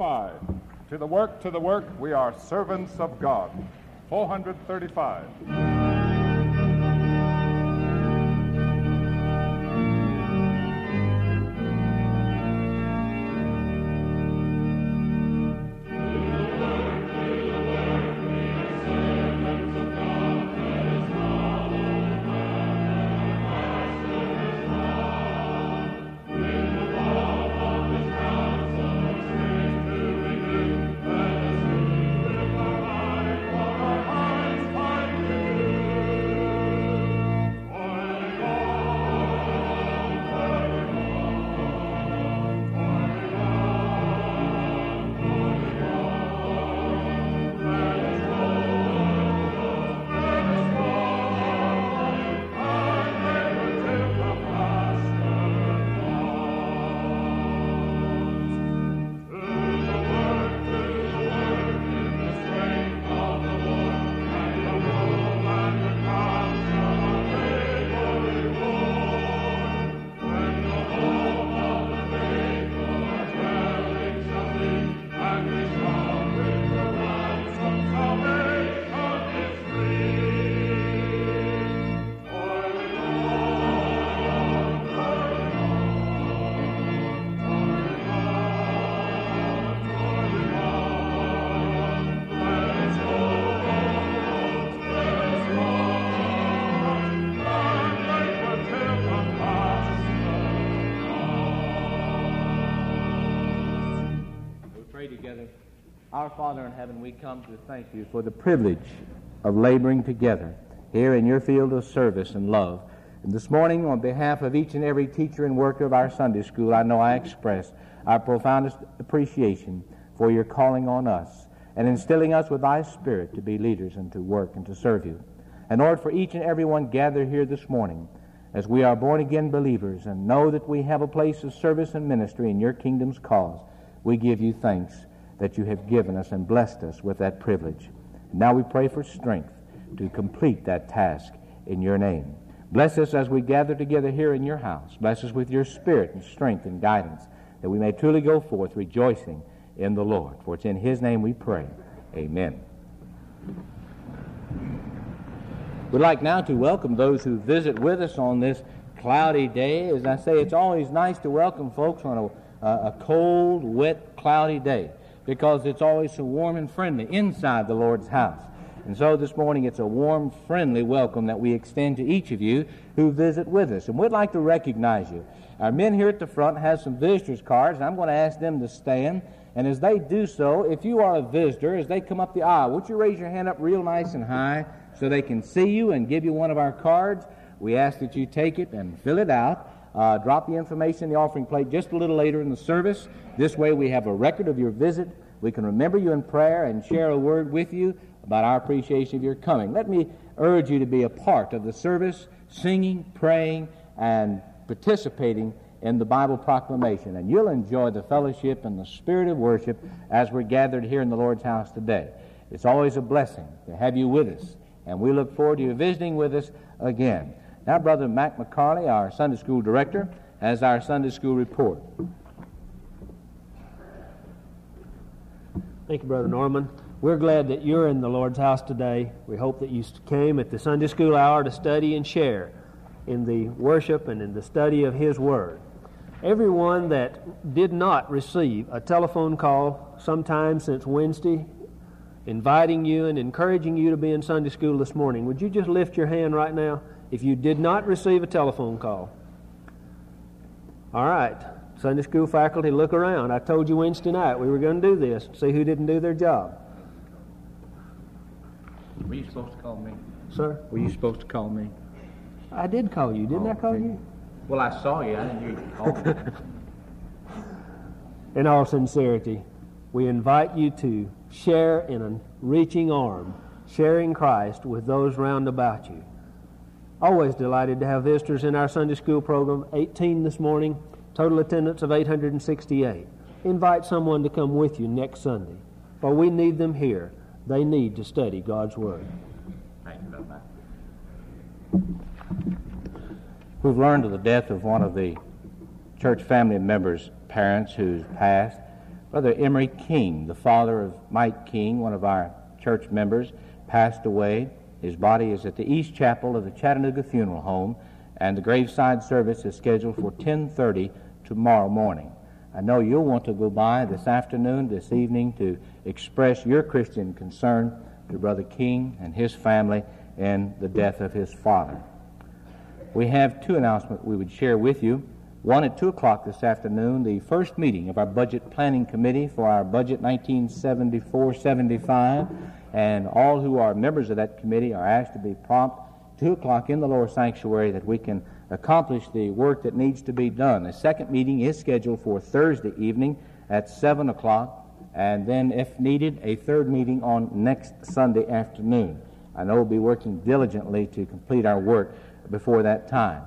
435. To the work, we are servants of God. 435. Our Father in heaven, we come to thank you for the privilege of laboring together here in your field of service and love. And this morning, on behalf of each and every teacher and worker of our Sunday school, I know I express our profoundest appreciation for your calling on us and instilling us with thy Spirit to be leaders and to work and to serve you. And Lord, for each and every one gathered here this morning, as we are born-again believers and know that we have a place of service and ministry in your kingdom's cause, we give you thanks that you have given us and blessed us with that privilege. Now we pray for strength to complete that task in your name. Bless us as we gather together here in your house. Bless us with your Spirit and strength and guidance, that we may truly go forth rejoicing in the Lord. For it's in his name we pray. Amen. We'd like now to welcome those who visit with us on this cloudy day. As I say, it's always nice to welcome folks on a cold, wet, cloudy day, because it's always so warm and friendly inside the Lord's house. And so this morning it's a warm, friendly welcome that we extend to each of you who visit with us. And we'd like to recognize you. Our men here at the front have some visitors' cards, and I'm going to ask them to stand. And as they do so, if you are a visitor, as they come up the aisle, would you raise your hand up real nice and high so they can see you and give you one of our cards? We ask that you take it and fill it out. Drop the information in the offering plate just a little later in the service. This way we have a record of your visit. We can remember you in prayer and share a word with you about our appreciation of your coming. Let me urge you to be a part of the service, singing, praying, and participating in the Bible proclamation. And you'll enjoy the fellowship and the spirit of worship as we're gathered here in the Lord's house today. It's always a blessing to have you with us, and we look forward to you visiting with us again. Now, Brother Mac McCarley, our Sunday school director, has our Sunday school report. Thank you, Brother Norman. We're glad that you're in the Lord's house today. We hope that you came at the Sunday school hour to study and share in the worship and in the study of His Word. Everyone that did not receive a telephone call sometime since Wednesday inviting you and encouraging you to be in Sunday school this morning, would you just lift your hand right now if you did not receive a telephone call? All right, Sunday school faculty, look around. I told you Wednesday night we were going to do this. See who didn't do their job. Were you supposed to call me? Sir? Were you supposed to call me? I did call you. Didn't I call you? Well, I saw you. I didn't hear you call me. In all sincerity, we invite you to share in a reaching arm, sharing Christ with those round about you. Always delighted to have visitors in our Sunday school program, 18 this morning, total attendance of 868. Invite someone to come with you next Sunday, for we need them here. They need to study God's Word. Thank you, Brother. We've learned of the death of one of the church family members' parents who's passed. Brother Emory King, the father of Mike King, one of our church members, passed away. His body is at the East Chapel of the Chattanooga Funeral Home, and the graveside service is scheduled for 10:30 tomorrow morning. I know you'll want to go by this afternoon, this evening, to express your Christian concern to Brother King and his family in the death of his father. We have two announcements we would share with you. One at 2 o'clock this afternoon, the first meeting of our Budget Planning Committee for our budget 1974-75, and all who are members of that committee are asked to be prompt 2 o'clock in the lower sanctuary that we can accomplish the work that needs to be done. The second meeting is scheduled for Thursday evening at 7 o'clock, and then, if needed, a third meeting on next Sunday afternoon. I know we'll be working diligently to complete our work before that time.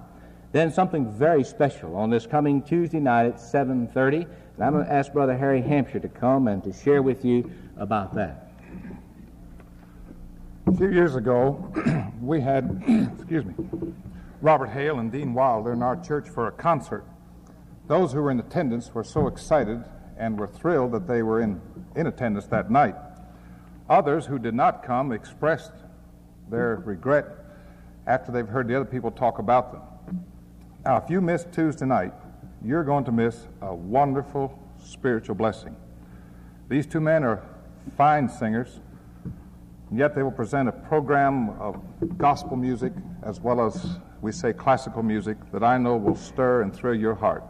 Then something very special on this coming Tuesday night at 7:30, and I'm going to ask Brother Harry Hampshire to come and to share with you about that. A few years ago, we had, Robert Hale and Dean Wilder in our church for a concert. Those who were in attendance were so excited and were thrilled that they were in attendance that night. Others who did not come expressed their regret after they've heard the other people talk about them. Now, if you miss Tuesday night, you're going to miss a wonderful spiritual blessing. These two men are fine singers, and yet they will present a program of gospel music as well as, we say, classical music that I know will stir and thrill your heart.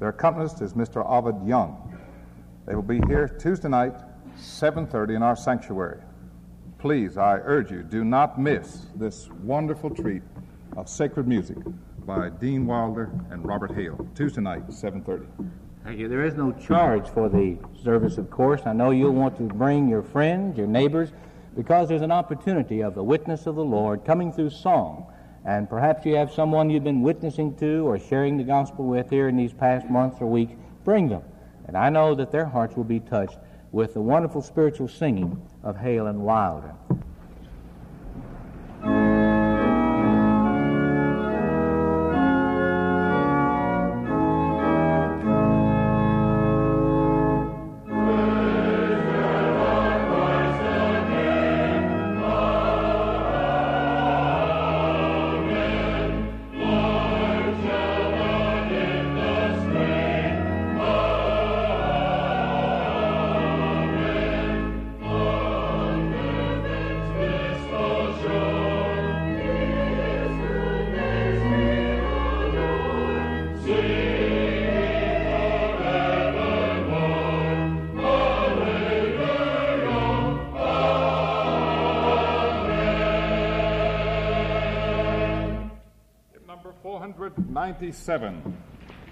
Their accompanist is Mr. Ovid Young. They will be here Tuesday night, 7:30 in our sanctuary. Please, I urge you, do not miss this wonderful treat of sacred music by Dean Wilder and Robert Hale, Tuesday night, 7:30. Thank you. There is no charge for the service, of course. I know you'll want to bring your friends, your neighbors, because there's an opportunity of the witness of the Lord coming through song. And perhaps you have someone you've been witnessing to or sharing the gospel with here in these past months or weeks. Bring them. And I know that their hearts will be touched with the wonderful spiritual singing of Hale and Wilder.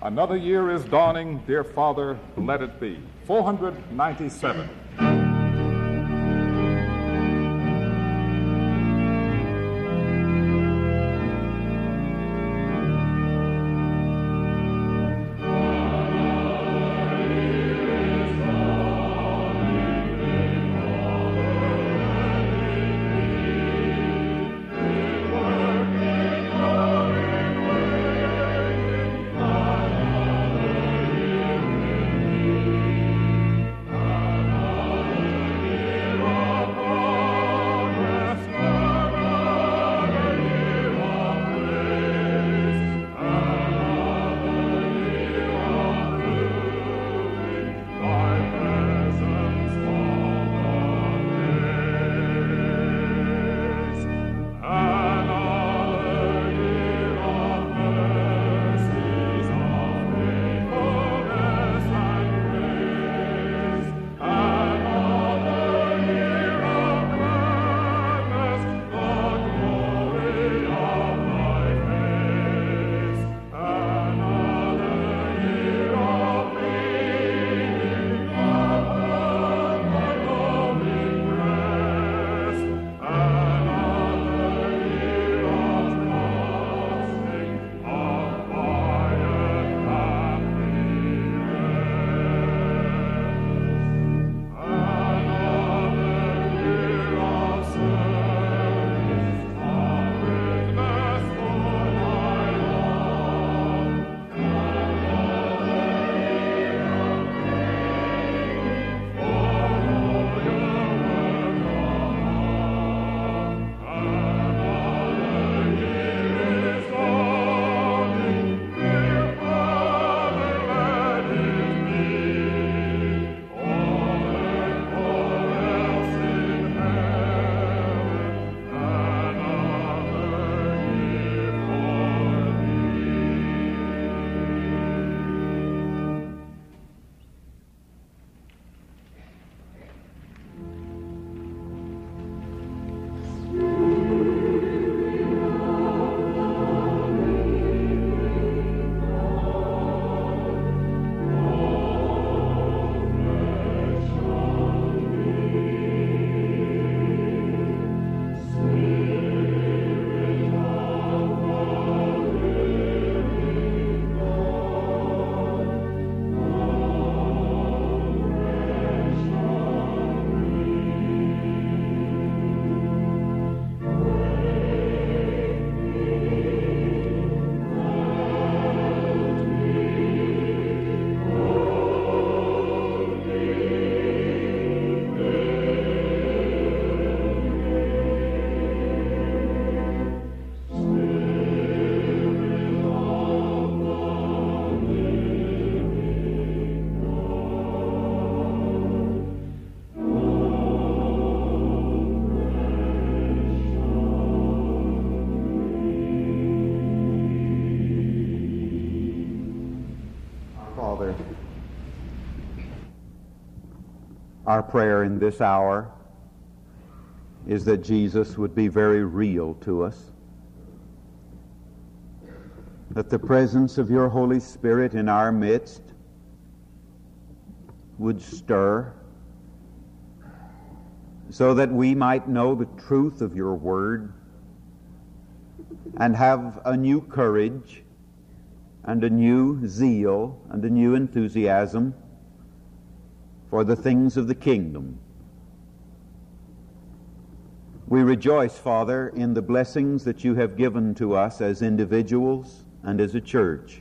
Another year is dawning, dear Father, let it be. 497. Our prayer in this hour is that Jesus would be very real to us, that the presence of your Holy Spirit in our midst would stir so that we might know the truth of your word and have a new courage and a new zeal and a new enthusiasm for the things of the kingdom. We rejoice, Father, in the blessings that you have given to us as individuals and as a church.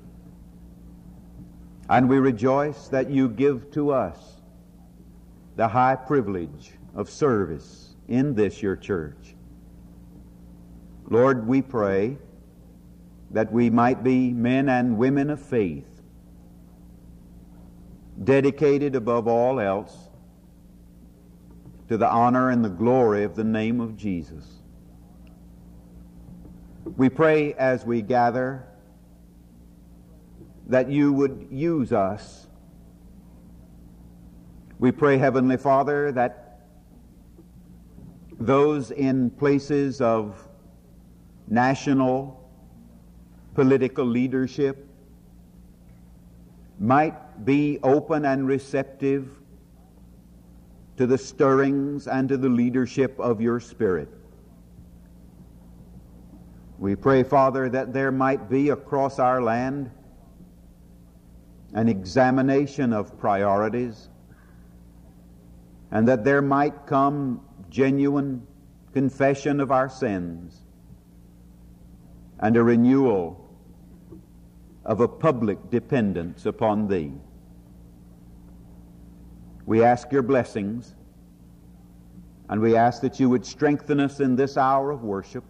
And we rejoice that you give to us the high privilege of service in this, your church. Lord, we pray that we might be men and women of faith, dedicated above all else to the honor and the glory of the name of Jesus. We pray as we gather that you would use us. We pray, Heavenly Father, that those in places of national political leadership might be open and receptive to the stirrings and to the leadership of your Spirit. We pray, Father, that there might be across our land an examination of priorities, and that there might come genuine confession of our sins and a renewal of a public dependence upon Thee. We ask Your blessings, and we ask that You would strengthen us in this hour of worship.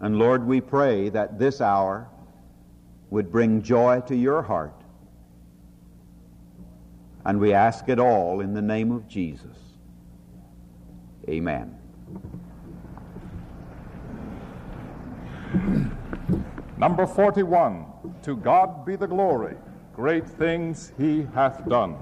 And Lord, we pray that this hour would bring joy to Your heart. And we ask it all in the name of Jesus. Amen. Number 41, To God Be the Glory, Great Things He Hath Done.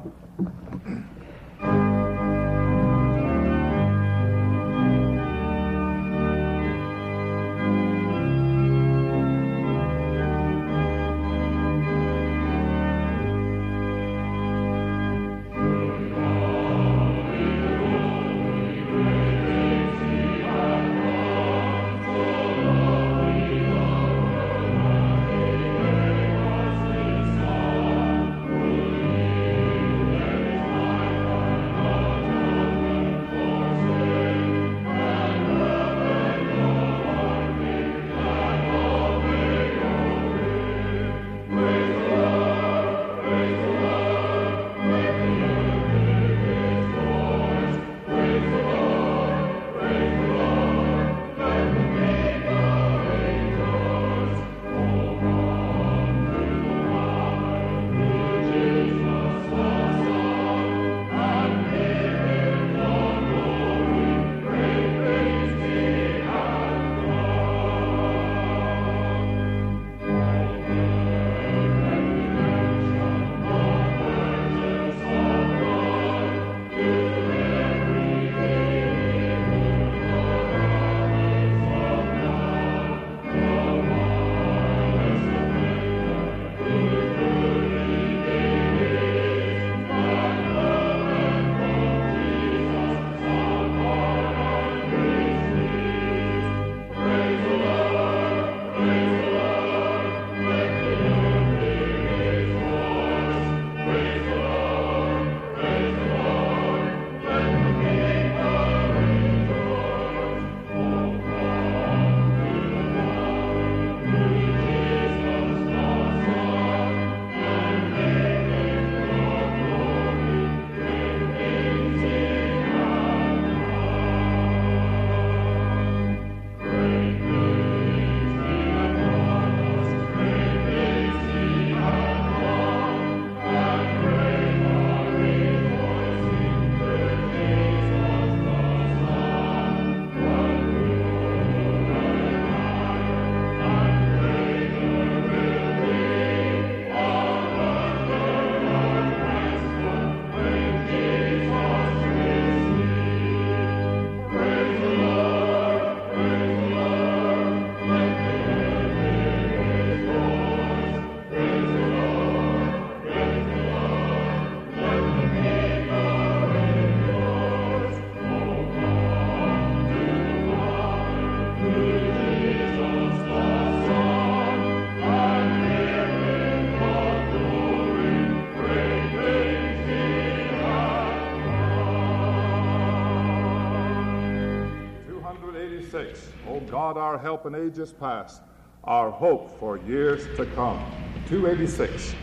6, O God, our help in ages past, our hope for years to come. 286.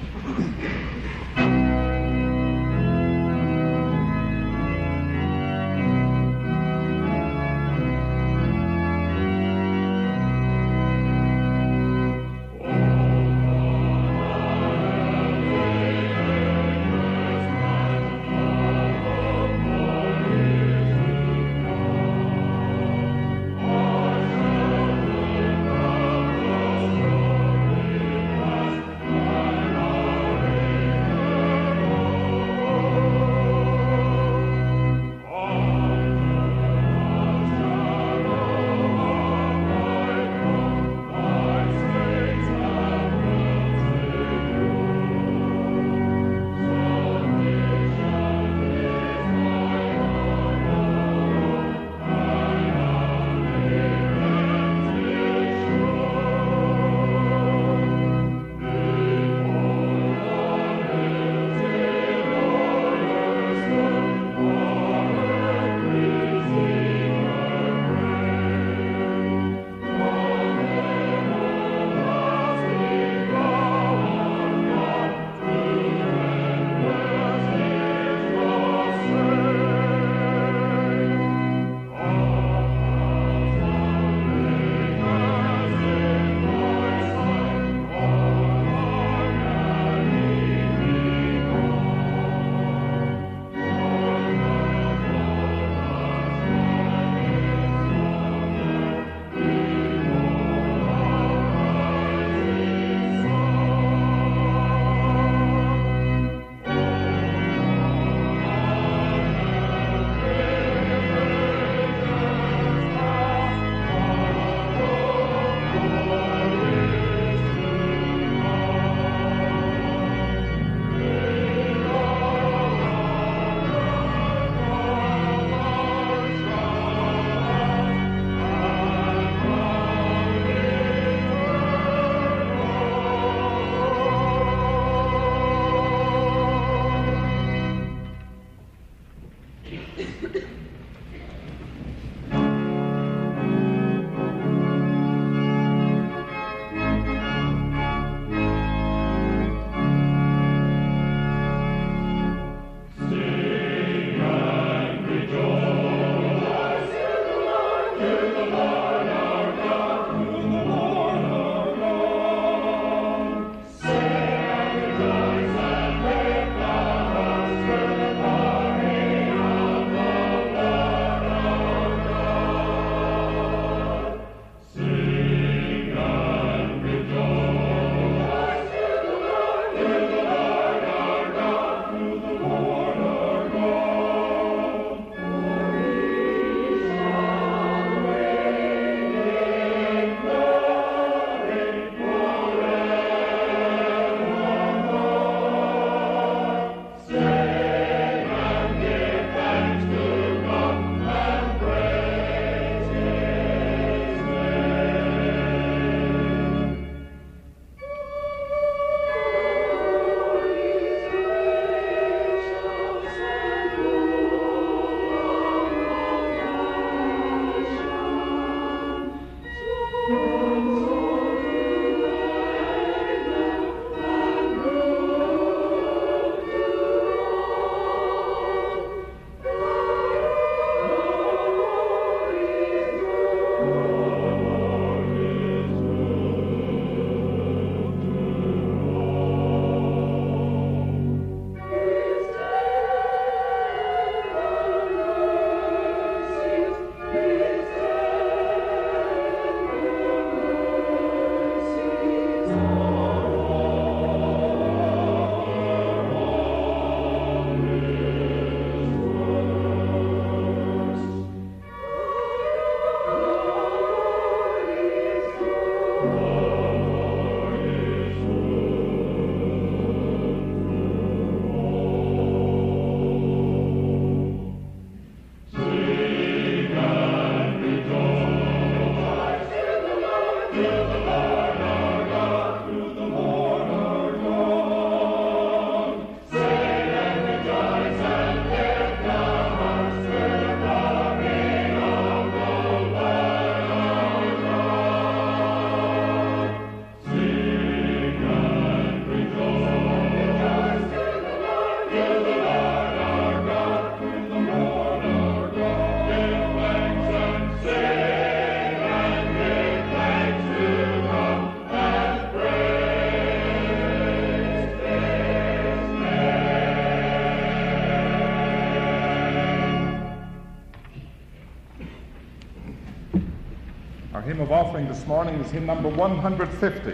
Our hymn of offering this morning is hymn number 150.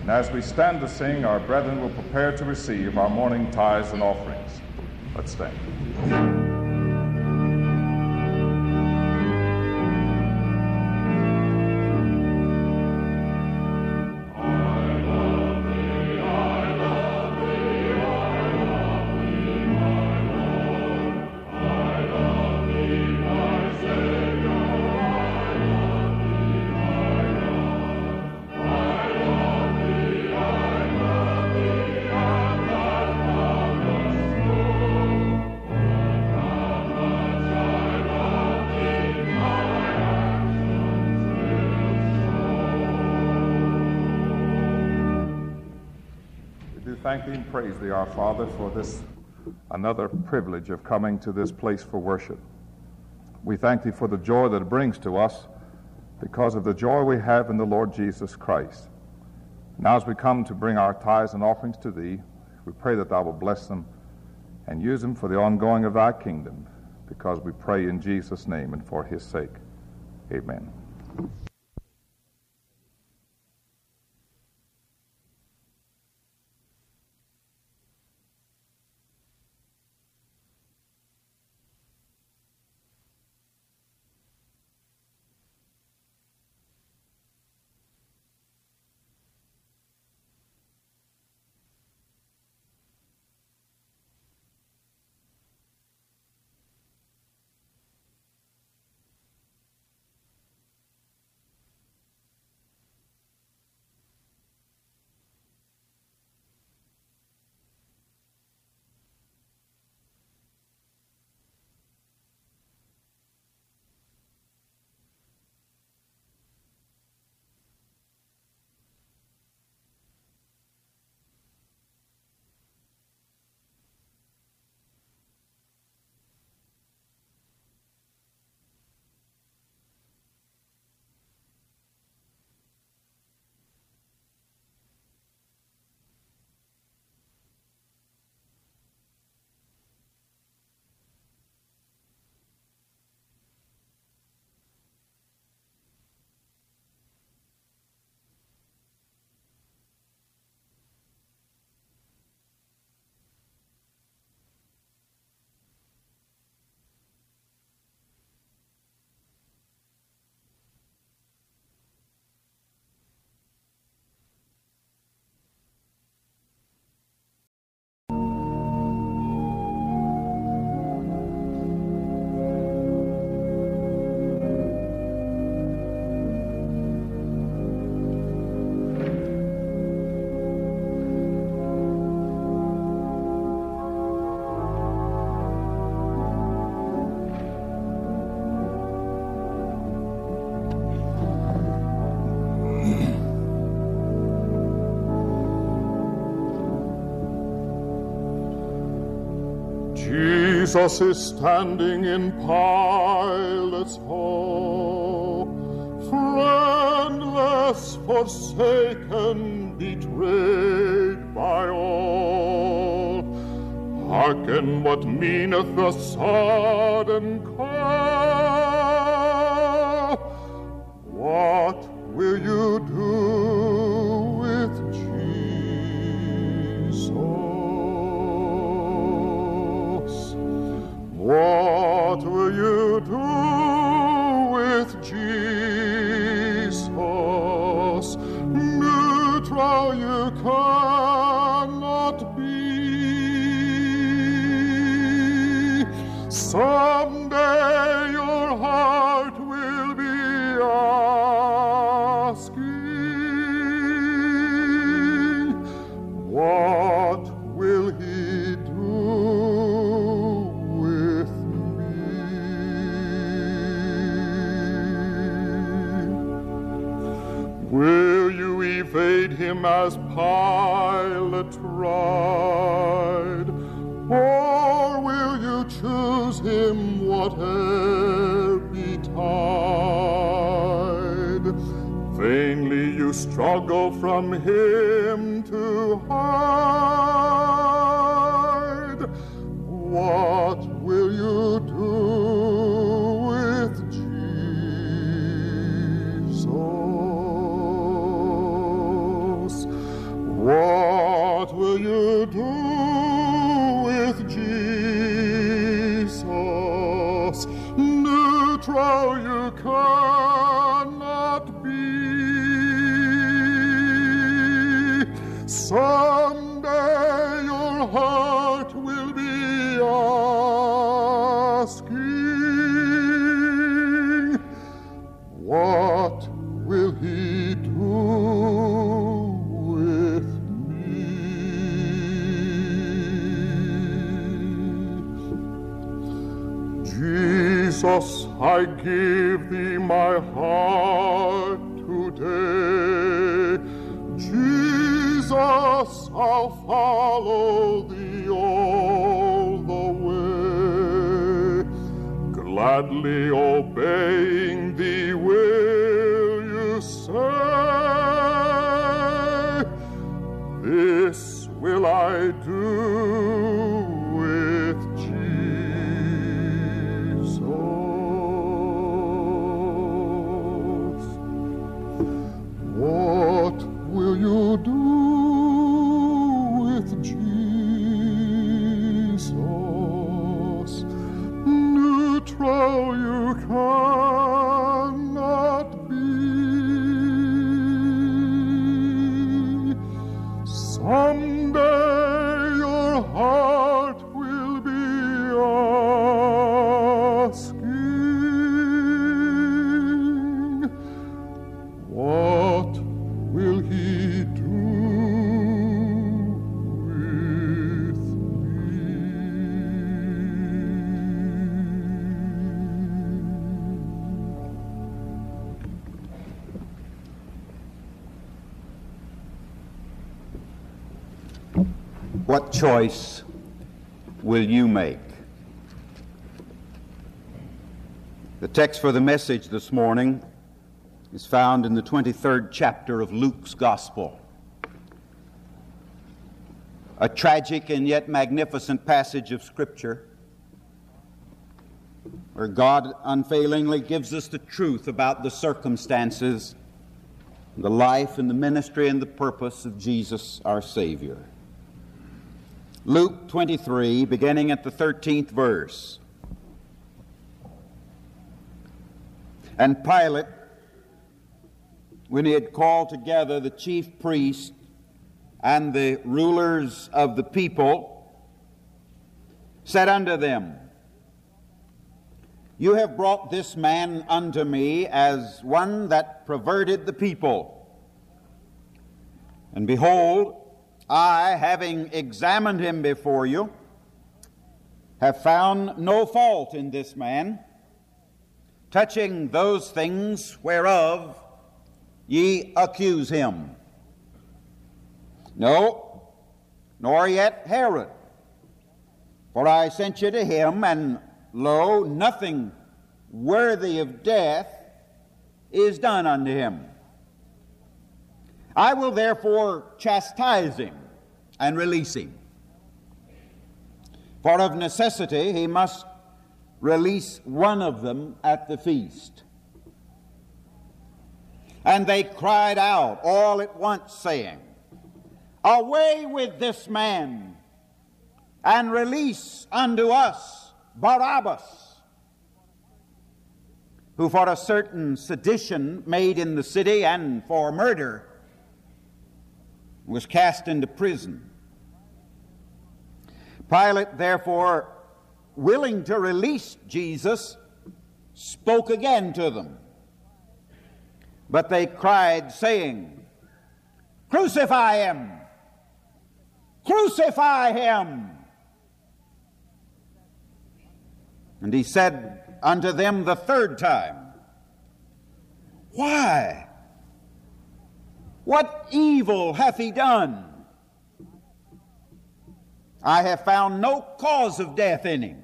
And as we stand to sing, our brethren will prepare to receive our morning tithes and offerings. Let's stand. Thank Thee and praise Thee, our Father, for this another privilege of coming to this place for worship. We thank Thee for the joy that it brings to us because of the joy we have in the Lord Jesus Christ. Now as we come to bring our tithes and offerings to Thee, we pray that Thou will bless them and use them for the ongoing of Thy kingdom, because we pray in Jesus' name and for His sake. Amen. Jesus is standing in Pilate's hall, friendless, forsaken, betrayed by all. Hearken what meaneth the sudden call. What will you do with Jesus? What will you do with Jesus? Neutral you cannot be. Someday your heart will be asking, what will he do? Will you evade him as Pilate tried, or will you choose him whate'er betide? Vainly you struggle from him to hide. What will you do with Jesus? Jesus, I give thee my heart today. Jesus, I'll follow thee all the way. Gladly obeying thee, will you say? This will I do with Jesus. What will you do with Jesus? Neutral you cannot be. Someday your heart will be asking, what will he do with me? What choice will you make? The text for the message this morning is found in the 23rd chapter of Luke's Gospel. A tragic and yet magnificent passage of Scripture where God unfailingly gives us the truth about the circumstances, the life and the ministry and the purpose of Jesus our Savior. Luke 23, beginning at the 13th verse. And Pilate, when he had called together the chief priests and the rulers of the people, said unto them, You have brought this man unto me as one that perverted the people. And behold, I, having examined him before you, have found no fault in this man, touching those things whereof ye accuse him. No, nor yet Herod, for I sent you to him, and lo, nothing worthy of death is done unto him. I will therefore chastise him and release him. For of necessity he must release one of them at the feast. And they cried out all at once, saying, Away with this man, and release unto us Barabbas, who for a certain sedition made in the city and for murder was cast into prison. Pilate, therefore, willing to release Jesus, spoke again to them. But they cried, saying, Crucify him! Crucify him! And he said unto them the third time, Why? What evil hath he done? I have found no cause of death in him.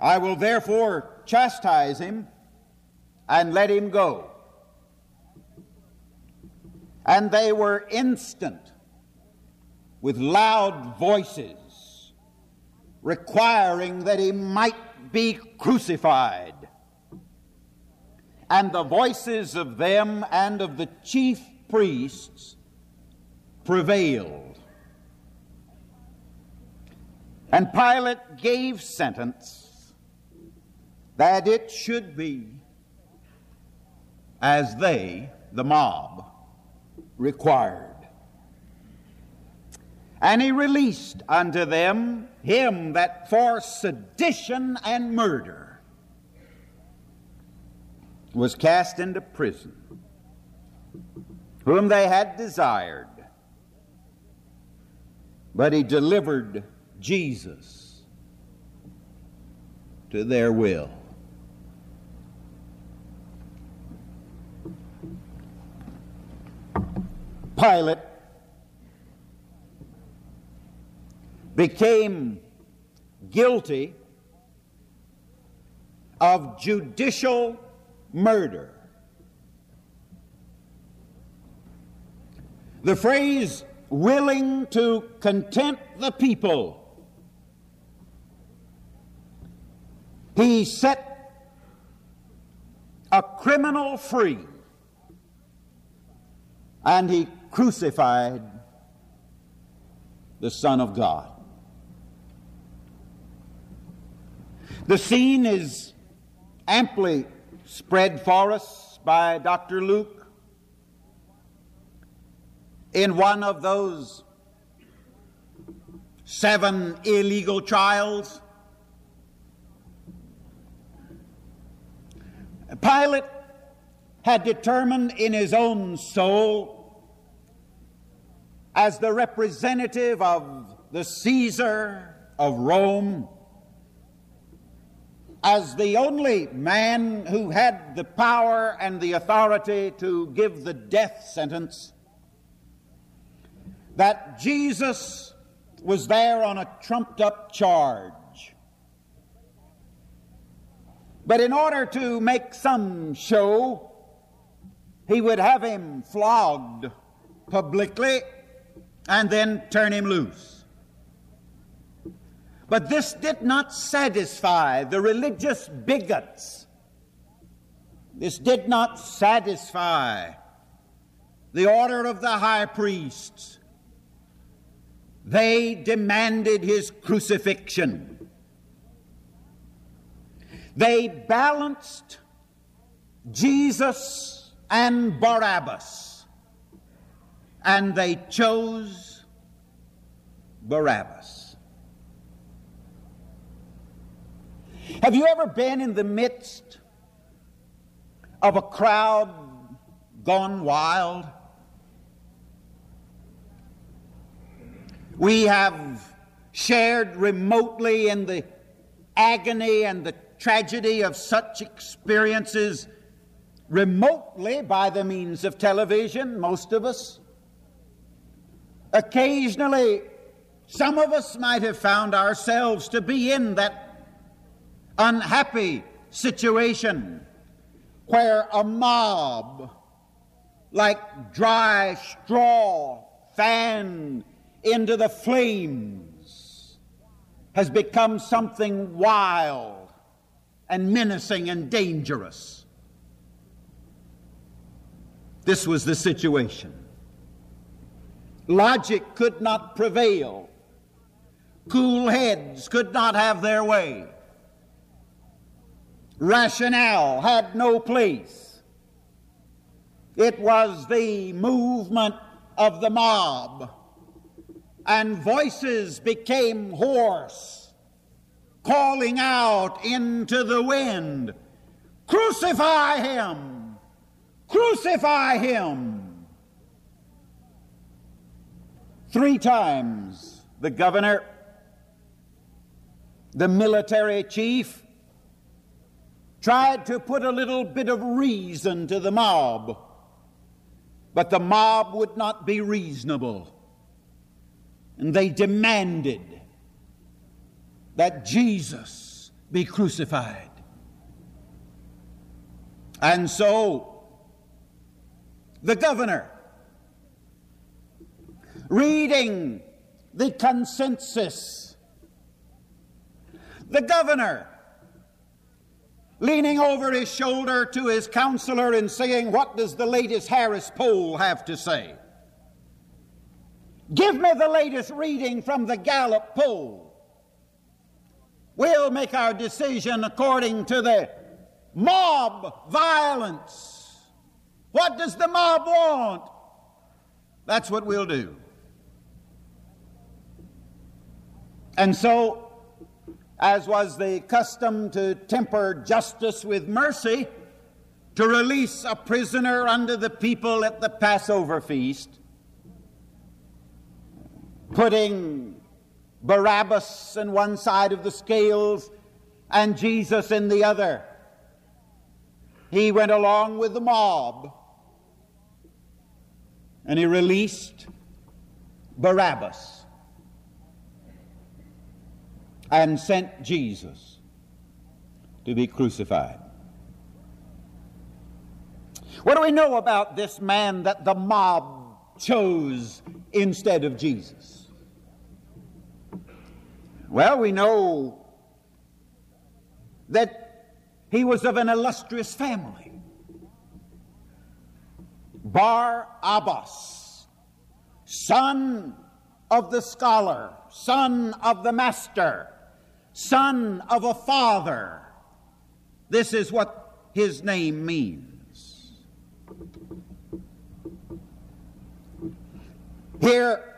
I will therefore chastise him and let him go. And they were instant with loud voices, requiring that he might be crucified. And the voices of them and of the chief priests prevailed. And Pilate gave sentence that it should be as they, the mob, required. And he released unto them him that for sedition and murder was cast into prison, whom they had desired. But he delivered Jesus to their will. Pilate became guilty of judicial murder. The phrase "willing to content the people," he set a criminal free, and he crucified the Son of God. The scene is amply spread for us by Dr. Luke in one of those 7 illegal trials. Pilate had determined in his own soul, as the representative of the Caesar of Rome, as the only man who had the power and the authority to give the death sentence, that Jesus was there on a trumped-up charge. But in order to make some show, he would have him flogged publicly and then turn him loose. But this did not satisfy the religious bigots. This did not satisfy the order of the high priests. They demanded his crucifixion. They balanced Jesus and Barabbas, and they chose Barabbas. Have you ever been in the midst of a crowd gone wild? We have shared remotely in the agony and the tragedy of such experiences, remotely by the means of television, most of us. Occasionally, some of us might have found ourselves to be in that unhappy situation where a mob, like dry straw fanned into the flames, has become something wild and menacing and dangerous. This was the situation. Logic could not prevail. Cool heads could not have their way. Rationale had no place. It was the movement of the mob, and voices became hoarse, calling out into the wind, "Crucify him! Crucify him!" 3 times the governor, the military chief, tried to put a little bit of reason to the mob, but the mob would not be reasonable, and they demanded that Jesus be crucified. And so the governor, reading the consensus, the governor leaning over his shoulder to his counselor and saying, "What does the latest Harris poll have to say? Give me the latest reading from the Gallup poll. We'll make our decision according to the mob violence. What does the mob want? That's what we'll do." And so, as was the custom to temper justice with mercy, to release a prisoner under the people at the Passover feast, putting Barabbas on one side of the scales and Jesus in the other. He went along with the mob, and he released Barabbas and sent Jesus to be crucified. What do we know about this man that the mob chose instead of Jesus? Well, we know that he was of an illustrious family. Barabbas, son of the scholar, son of the master, son of a father. This is what his name means. Here,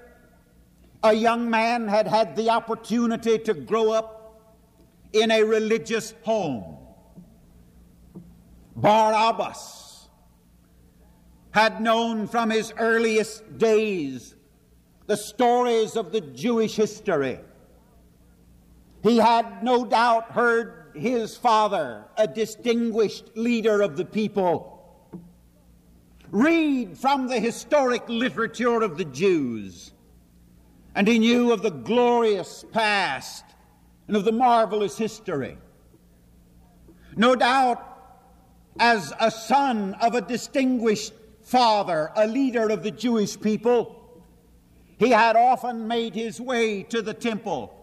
a young man had had the opportunity to grow up in a religious home. Barabbas had known from his earliest days the stories of the Jewish history. He had no doubt heard his father, a distinguished leader of the people, read from the historic literature of the Jews, and he knew of the glorious past and of the marvelous history. No doubt, as a son of a distinguished father, a leader of the Jewish people, he had often made his way to the temple.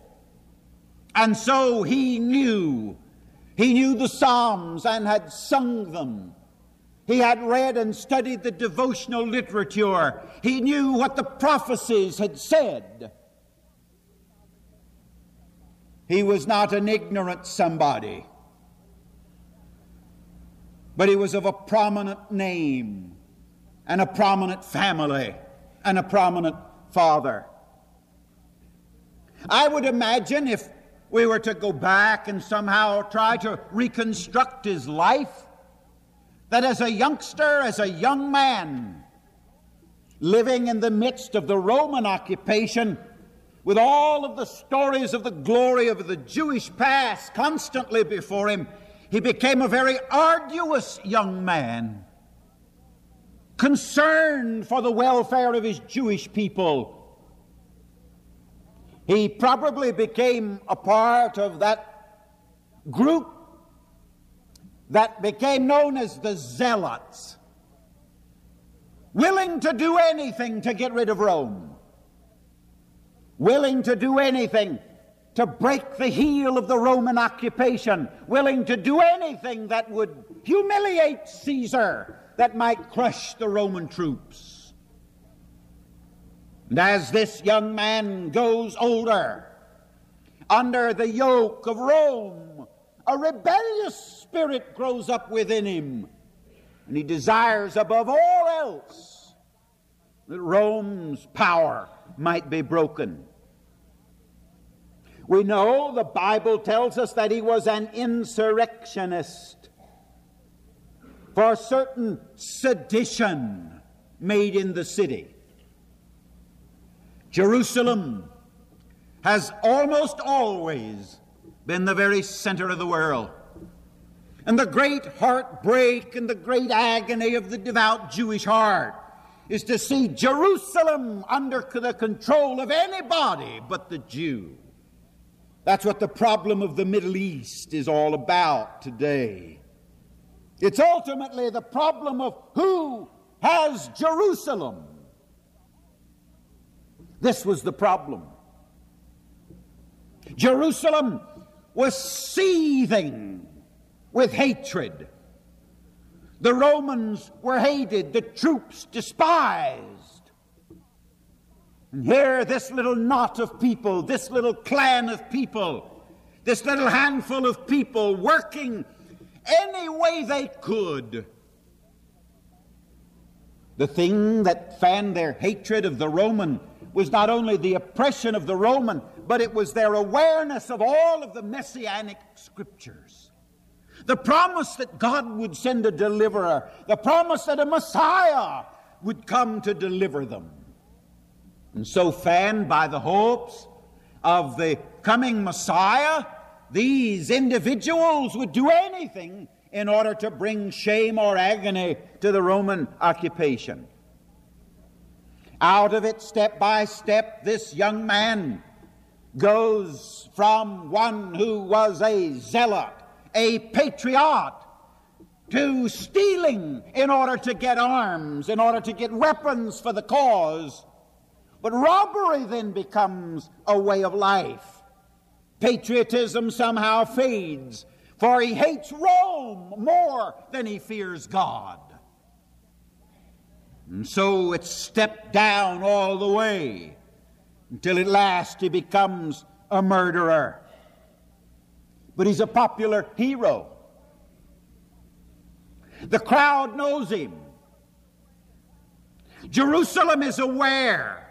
And so he knew the Psalms and had sung them. He had read and studied the devotional literature. He knew what the prophecies had said. He was not an ignorant somebody, but he was of a prominent name and a prominent family and a prominent father. I would imagine if we were to go back and somehow try to reconstruct his life, that as a youngster, as a young man, living in the midst of the Roman occupation, with all of the stories of the glory of the Jewish past constantly before him, he became a very arduous young man, concerned for the welfare of his Jewish people. He probably became a part of that group that became known as the Zealots, willing to do anything to get rid of Rome, willing to do anything to break the heel of the Roman occupation, willing to do anything that would humiliate Caesar, that might crush the Roman troops. And as this young man goes older, under the yoke of Rome, a rebellious spirit grows up within him, and he desires above all else that Rome's power might be broken. We know the Bible tells us that he was an insurrectionist, for certain sedition made in the city. Jerusalem has almost always been the very center of the world. And the great heartbreak and the great agony of the devout Jewish heart is to see Jerusalem under the control of anybody but the Jew. That's what the problem of the Middle East is all about today. It's ultimately the problem of who has Jerusalem. This was the problem. Jerusalem was seething with hatred. The Romans were hated, the troops despised. And here this little knot of people, this little clan of people, this little handful of people working any way they could. The thing that fanned their hatred of the Roman was not only the oppression of the Roman, but it was their awareness of all of the messianic scriptures. The promise that God would send a deliverer, the promise that a Messiah would come to deliver them. And so, fanned by the hopes of the coming Messiah, These individuals would do anything in order to bring shame or agony to the Roman occupation. Out of it, step by step, this young man goes from one who was a zealot, a patriot, to stealing in order to get arms, in order to get weapons for the cause. But robbery then becomes a way of life. Patriotism somehow fades, for he hates Rome more than he fears God. And so it's stepped down all the way until at last he becomes a murderer. But he's a popular hero. The crowd knows him. Jerusalem is aware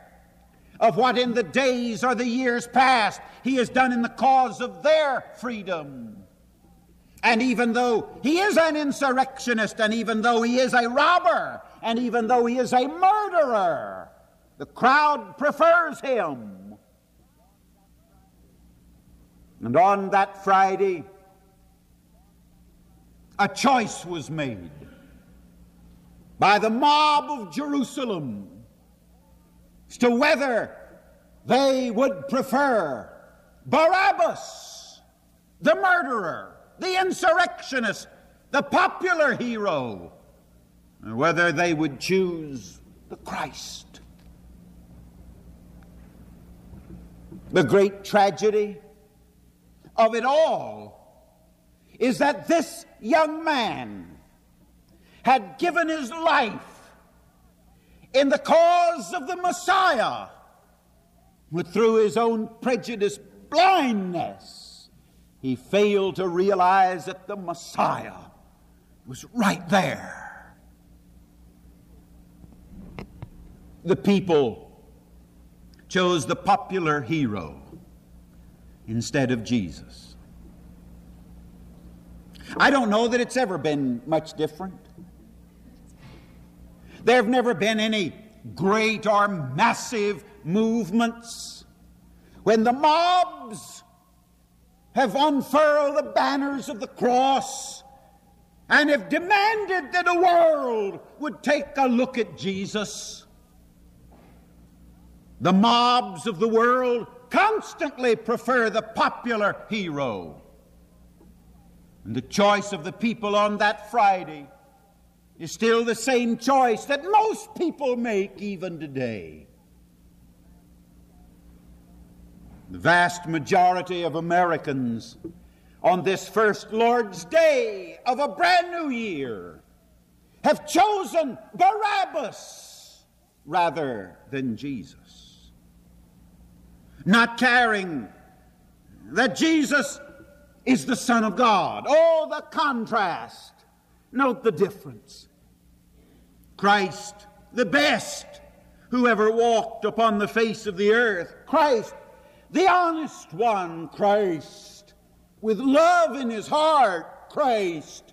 of what in the days or the years past he has done in the cause of their freedom. And even though he is an insurrectionist, and even though he is a robber, and even though he is a murderer, the crowd prefers him. And on that Friday, a choice was made by the mob of Jerusalem as to whether they would prefer Barabbas, the murderer, the insurrectionist, the popular hero, or whether they would choose the Christ. The great tragedy of it all is that this young man had given his life in the cause of the Messiah, but through his own prejudice, blindness, he failed to realize that the Messiah was right there. The people chose the popular hero instead of Jesus. I don't know that it's ever been much different. There have never been any great or massive movements when the mobs have unfurled the banners of the cross and have demanded that the world would take a look at Jesus. The mobs of the world constantly prefer the popular hero. And the choice of the people on that Friday is still the same choice that most people make even today. The vast majority of Americans on this first Lord's Day of a brand new year have chosen Barabbas rather than Jesus, not caring that Jesus is the Son of God. Oh, the contrast. Note the difference. Christ, the best who ever walked upon the face of the earth. Christ, the honest one. Christ, with love in his heart. Christ,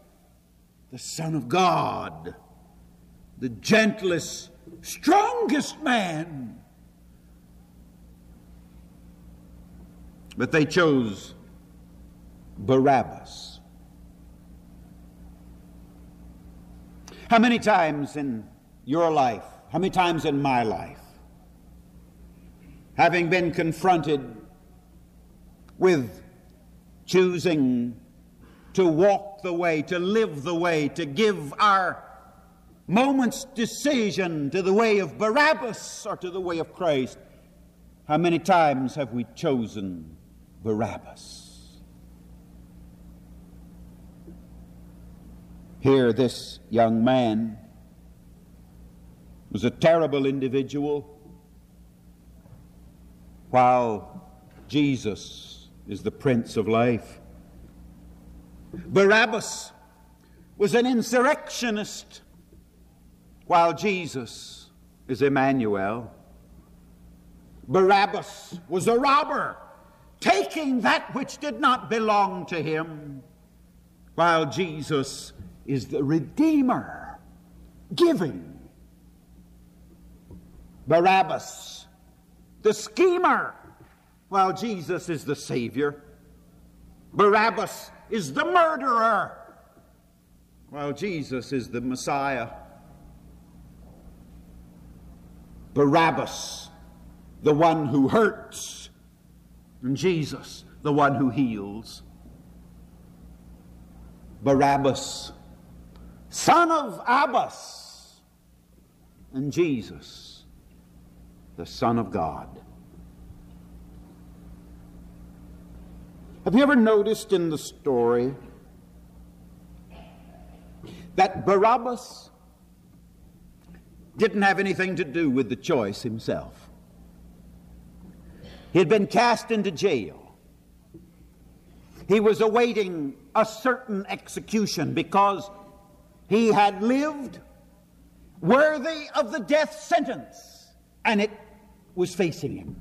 the Son of God, the gentlest, strongest man. But they chose Barabbas. How many times in your life, how many times in my life, having been confronted with choosing to walk the way, to live the way, to give our moment's decision to the way of Barabbas or to the way of Christ, how many times have we chosen Barabbas? Here, this young man was a terrible individual, while Jesus is the Prince of Life. Barabbas was an insurrectionist, while Jesus is Emmanuel. Barabbas was a robber, taking that which did not belong to him, while Jesus is the Redeemer, giving. Barabbas, the schemer, while Jesus is the Savior. Barabbas is the murderer, while Jesus is the Messiah. Barabbas, the one who hurts, and Jesus, the one who heals. Barabbas, son of Abbas, and Jesus, the Son of God. Have you ever noticed in the story that Barabbas didn't have anything to do with the choice himself? He had been cast into jail. He was awaiting a certain execution because he had lived worthy of the death sentence, and it was facing him.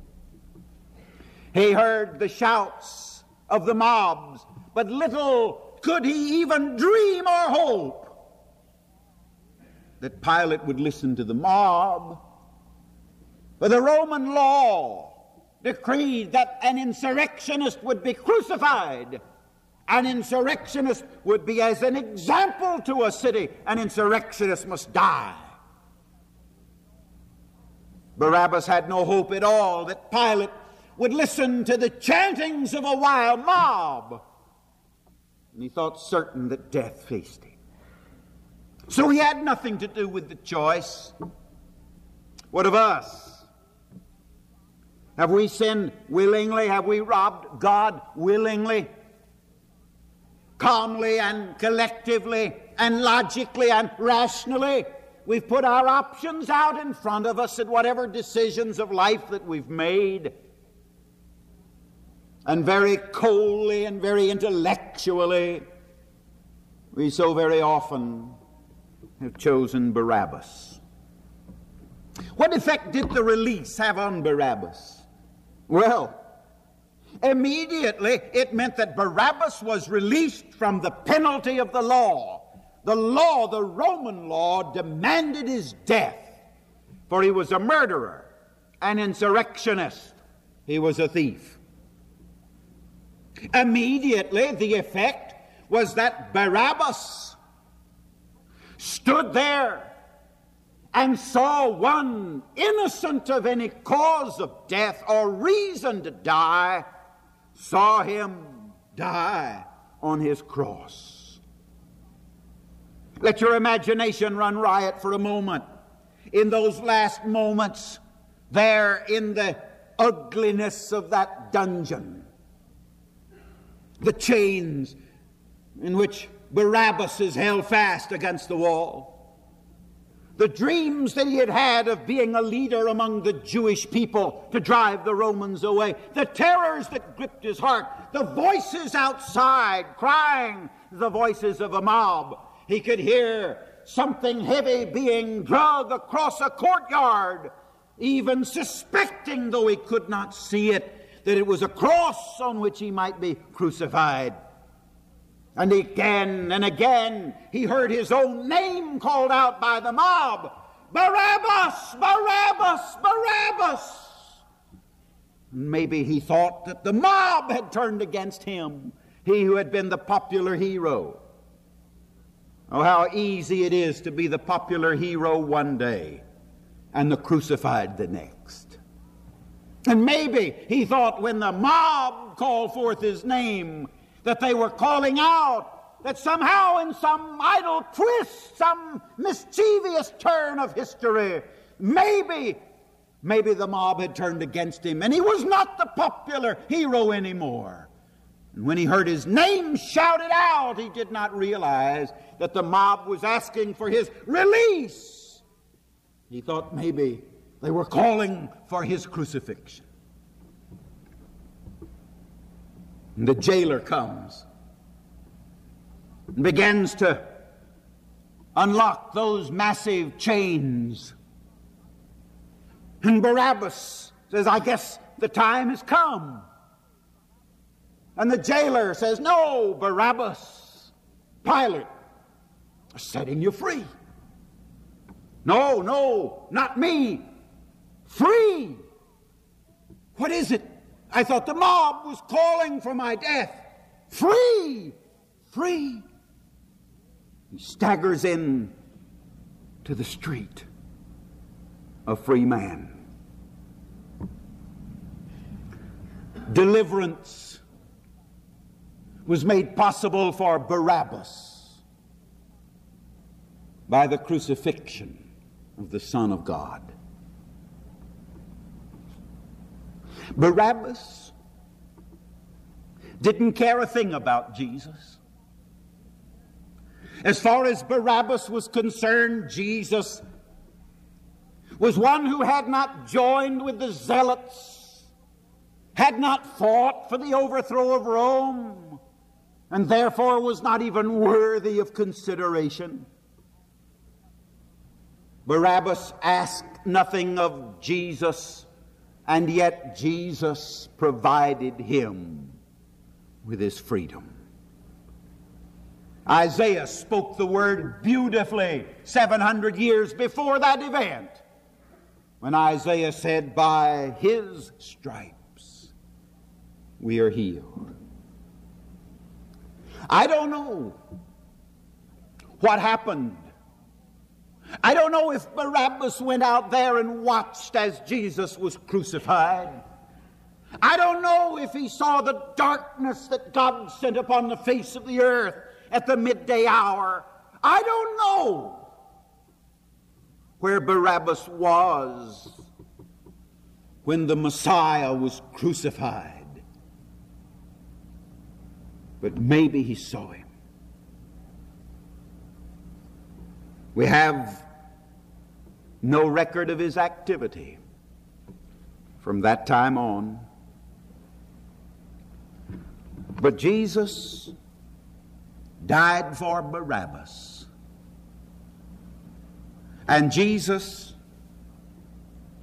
He heard the shouts of the mobs, but little could he even dream or hope that Pilate would listen to the mob. For the Roman law decreed that an insurrectionist would be crucified. An insurrectionist would be as an example to a city. An insurrectionist must die. Barabbas had no hope at all that Pilate would listen to the chantings of a wild mob. And he thought certain that death faced him. So he had nothing to do with the choice. What of us? Have we sinned willingly? Have we robbed God willingly? Calmly and collectively and logically and rationally, we've put our options out in front of us at whatever decisions of life that we've made. And very coldly and very intellectually, we so very often have chosen Barabbas. What effect did the release have on Barabbas? Well, immediately it meant that Barabbas was released from the penalty of the law. The law, the Roman law, demanded his death, for he was a murderer, an insurrectionist, he was a thief. Immediately the effect was that Barabbas stood there and saw one innocent of any cause of death or reason to die, saw him die on his cross. Let your imagination run riot for a moment. In those last moments, there in the ugliness of that dungeon, the chains in which Barabbas is held fast against the wall. The dreams that he had had of being a leader among the Jewish people to drive the Romans away. The terrors that gripped his heart. The voices outside crying, the voices of a mob. He could hear something heavy being dragged across a courtyard, even suspecting, though he could not see it, that it was a cross on which he might be crucified. And again, he heard his own name called out by the mob. Barabbas! Barabbas! Barabbas! Maybe he thought that the mob had turned against him, he who had been the popular hero. Oh, how easy it is to be the popular hero one day and the crucified the next. And maybe he thought when the mob called forth his name, that they were calling out, that somehow in some idle twist, some mischievous turn of history, maybe the mob had turned against him, and he was not the popular hero anymore. And when he heard his name shouted out, he did not realize that the mob was asking for his release. He thought maybe they were calling for his crucifixion. And the jailer comes and begins to unlock those massive chains. And Barabbas says, I guess the time has come. And the jailer says, no, Barabbas, Pilate is setting you free. No, no, not me. Free. What is it? I thought the mob was calling for my death. Free! Free! He staggers in to the street, a free man. Deliverance was made possible for Barabbas by the crucifixion of the Son of God. Barabbas didn't care a thing about Jesus. As far as Barabbas was concerned, Jesus was one who had not joined with the zealots, had not fought for the overthrow of Rome, and therefore was not even worthy of consideration. Barabbas asked nothing of Jesus, and yet Jesus provided him with his freedom. Isaiah spoke the word beautifully 700 years before that event, when Isaiah said, by his stripes we are healed. I don't know what happened. I don't know if Barabbas went out there and watched as Jesus was crucified. I don't know if he saw the darkness that God sent upon the face of the earth at the midday hour. I don't know where Barabbas was when the Messiah was crucified. But maybe he saw him. We have no record of his activity from that time on. But Jesus died for Barabbas, and Jesus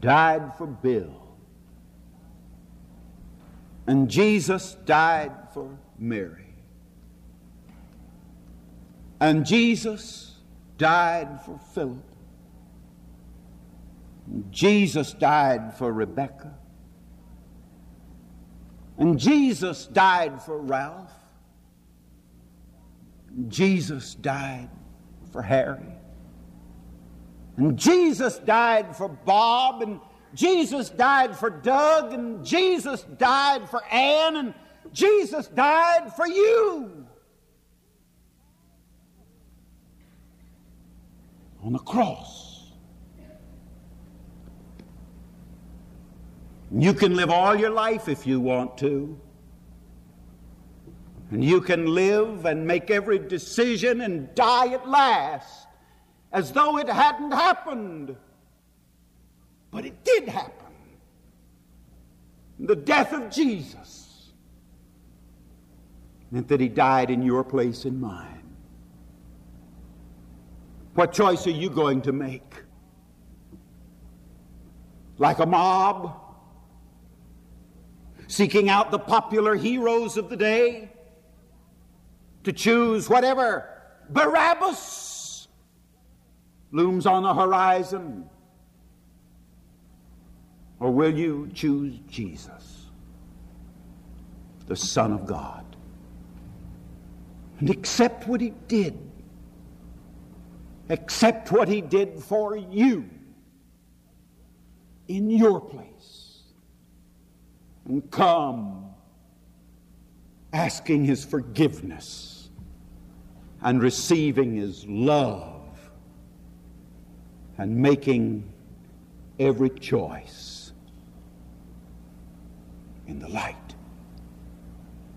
died for Bill, and Jesus died for Mary, and Jesus died for Philip, and Jesus died for Rebecca, and Jesus died for Ralph, Jesus died for Harry, and Jesus died for Bob, and Jesus died for Doug, and Jesus died for Ann, and Jesus died for you. On the cross. You can live all your life if you want to. And you can live and make every decision and die at last as though it hadn't happened. But it did happen. The death of Jesus meant that he died in your place and mine. What choice are you going to make? Like a mob, seeking out the popular heroes of the day, to choose whatever Barabbas looms on the horizon? Or will you choose Jesus, the Son of God, and accept what he did? Accept what he did for you in your place, and come asking his forgiveness and receiving his love, and making every choice in the light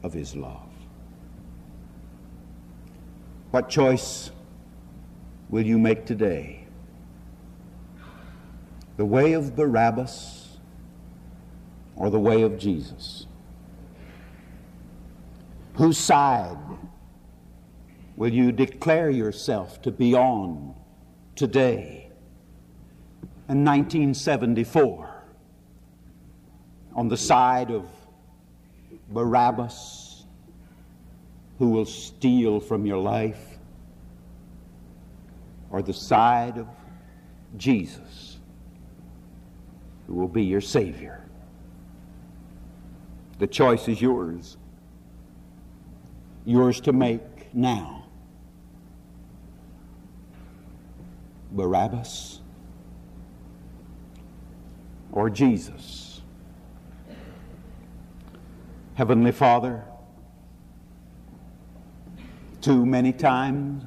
of his love. What choice will you make today? The way of Barabbas or the way of Jesus? Whose side will you declare yourself to be on today in 1974? On the side of Barabbas, who will steal from your life, or the side of Jesus, who will be your Savior? The choice is yours. yours to make now. Barabbas or Jesus? Heavenly Father, too many times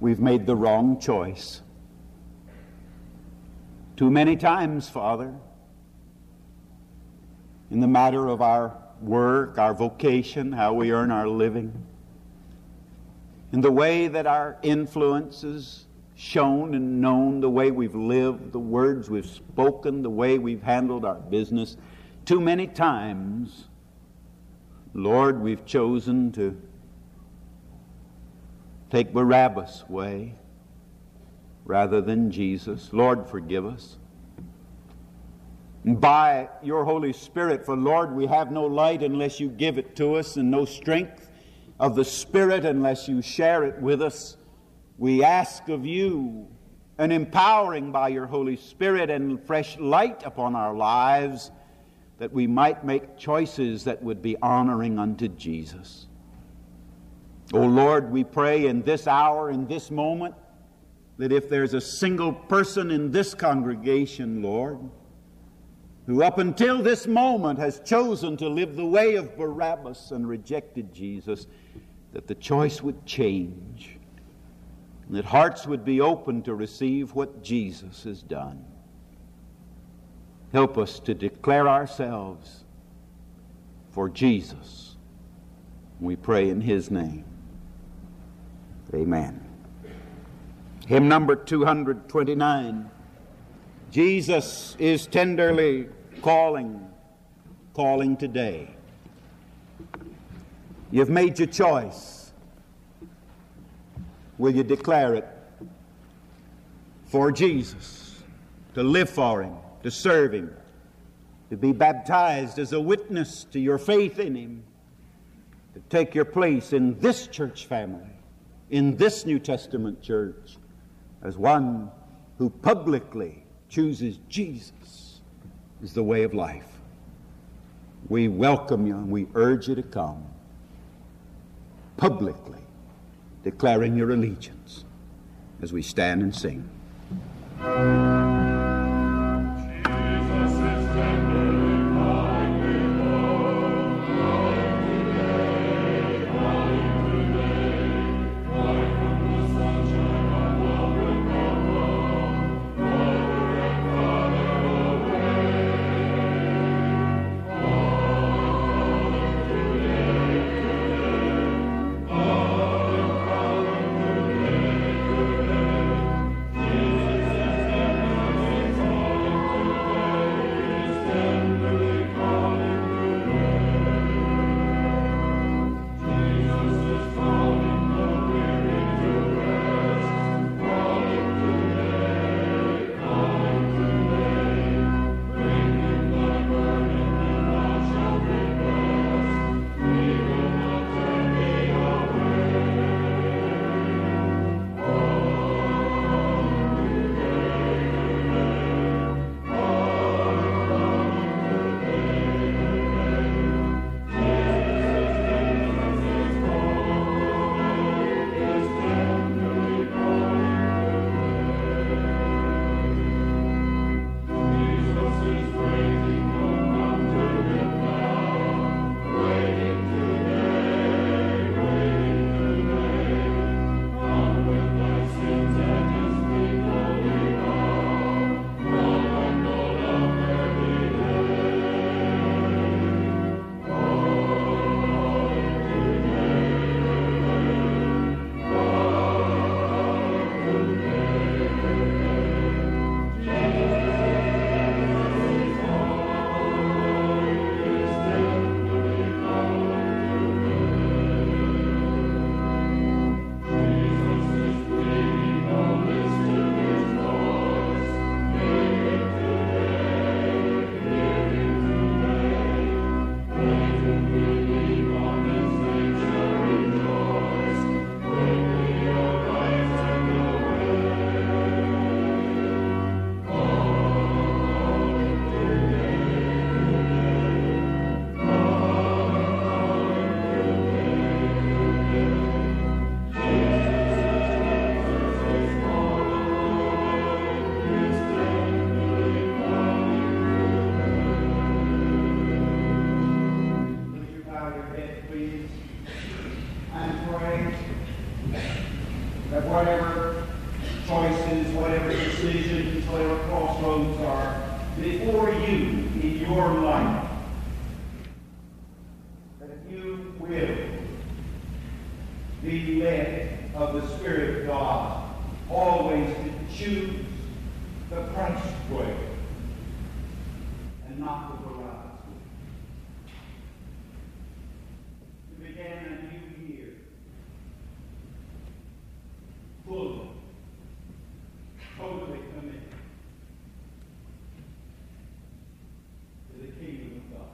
we've made the wrong choice. Too many times, Father, in the matter of our work, our vocation, how we earn our living, in the way that our influence is shown and known, the way we've lived, the words we've spoken, the way we've handled our business. Too many times, Lord, we've chosen to take Barabbas' way rather than Jesus. Lord, forgive us. And by your Holy Spirit, for Lord, we have no light unless you give it to us, and no strength of the Spirit unless you share it with us. We ask of you an empowering by your Holy Spirit and fresh light upon our lives, that we might make choices that would be honoring unto Jesus. O Lord, we pray in this hour, in this moment, that if there's a single person in this congregation, Lord, who up until this moment has chosen to live the way of Barabbas and rejected Jesus, that the choice would change, and that hearts would be open to receive what Jesus has done. Help us to declare ourselves for Jesus. We pray in his name. Amen. Hymn number 229. Jesus is tenderly calling today. You've made your choice. Will you declare it? For Jesus, to live for him, to serve him, to be baptized as a witness to your faith in him, to take your place in this church family, in this New Testament church, as one who publicly chooses Jesus as the way of life. We welcome you and we urge you to come, publicly declaring your allegiance as we stand and sing. and pray that whatever choices, whatever decisions, whatever crossroads are before you in your life, that you will be led of the Spirit of God always to choose the Christ way and not the Barabbas way. To begin a new year full, totally committed to the kingdom of God.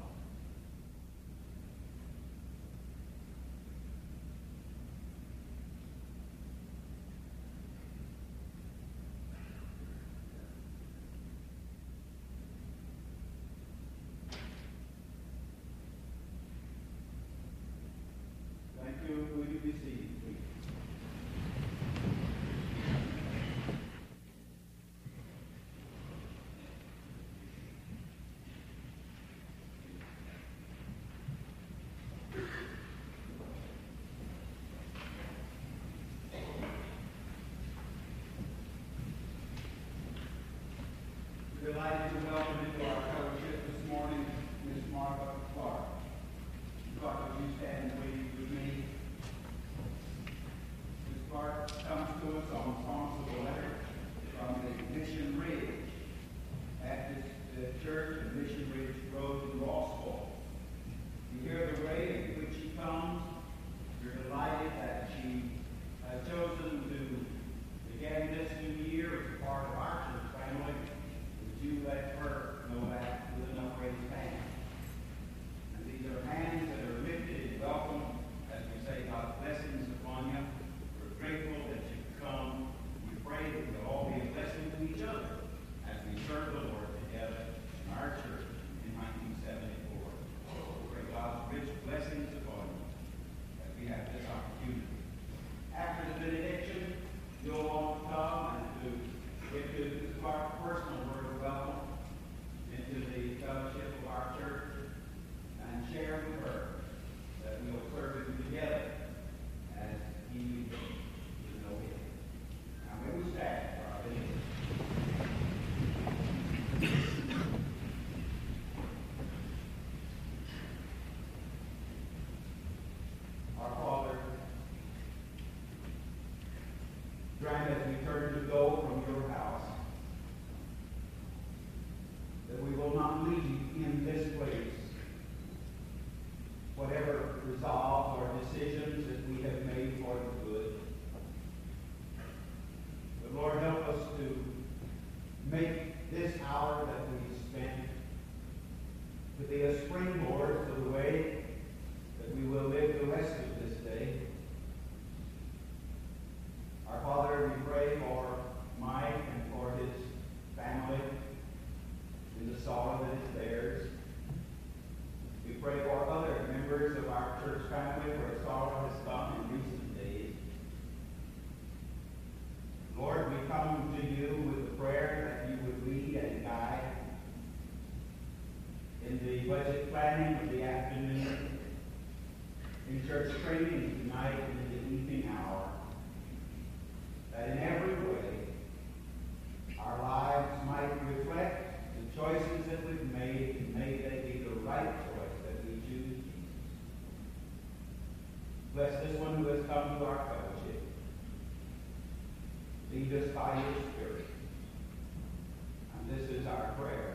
Delighted to welcome into our fellowship this morning, Ms. Martha Clark. Clark, would you stand and wait with me? Ms. Clark comes to us on response to a letter from the Mission Ridge Baptist Church in Mission Ridge Road in Rossville. You hear the way in which she comes. You're delighted that she has chosen to begin this new year as part of our church family. You let her know that with an upraised hand. And these are hands that are lifted and welcome as we say God's blessings upon you. We're grateful that you've come. We pray that we'll all be a blessing to each other as we serve the Lord together in our church in 1974. We pray God's rich blessings upon you as we have this opportunity. After the benediction, you'll all come and to give to our personal word. Welcome into the fellowship of our church and share with her that we'll serve him together as he is no end. Now may we stand for our benediction. Our Father, grant as we turn to go from your house, that we will not leave in this place whatever resolve or decisions that we have made for the good. But Lord, help us to make this hour that we spend to be a springboard for the way that we will live the rest of this day. Our Father, we pray for Mike and for his family, in the sorrow that is theirs. We pray for other members of our church family where sorrow has come in recent days. Lord, we come to you with the prayer that you would lead and guide in the budget planning of the afternoon, in church training tonight and in the evening hour, that in every way our lives might reflect the choices that we've made, and may they be the right choice that we choose. Bless this one who has come to our fellowship. Lead us by your Spirit. And this is our prayer.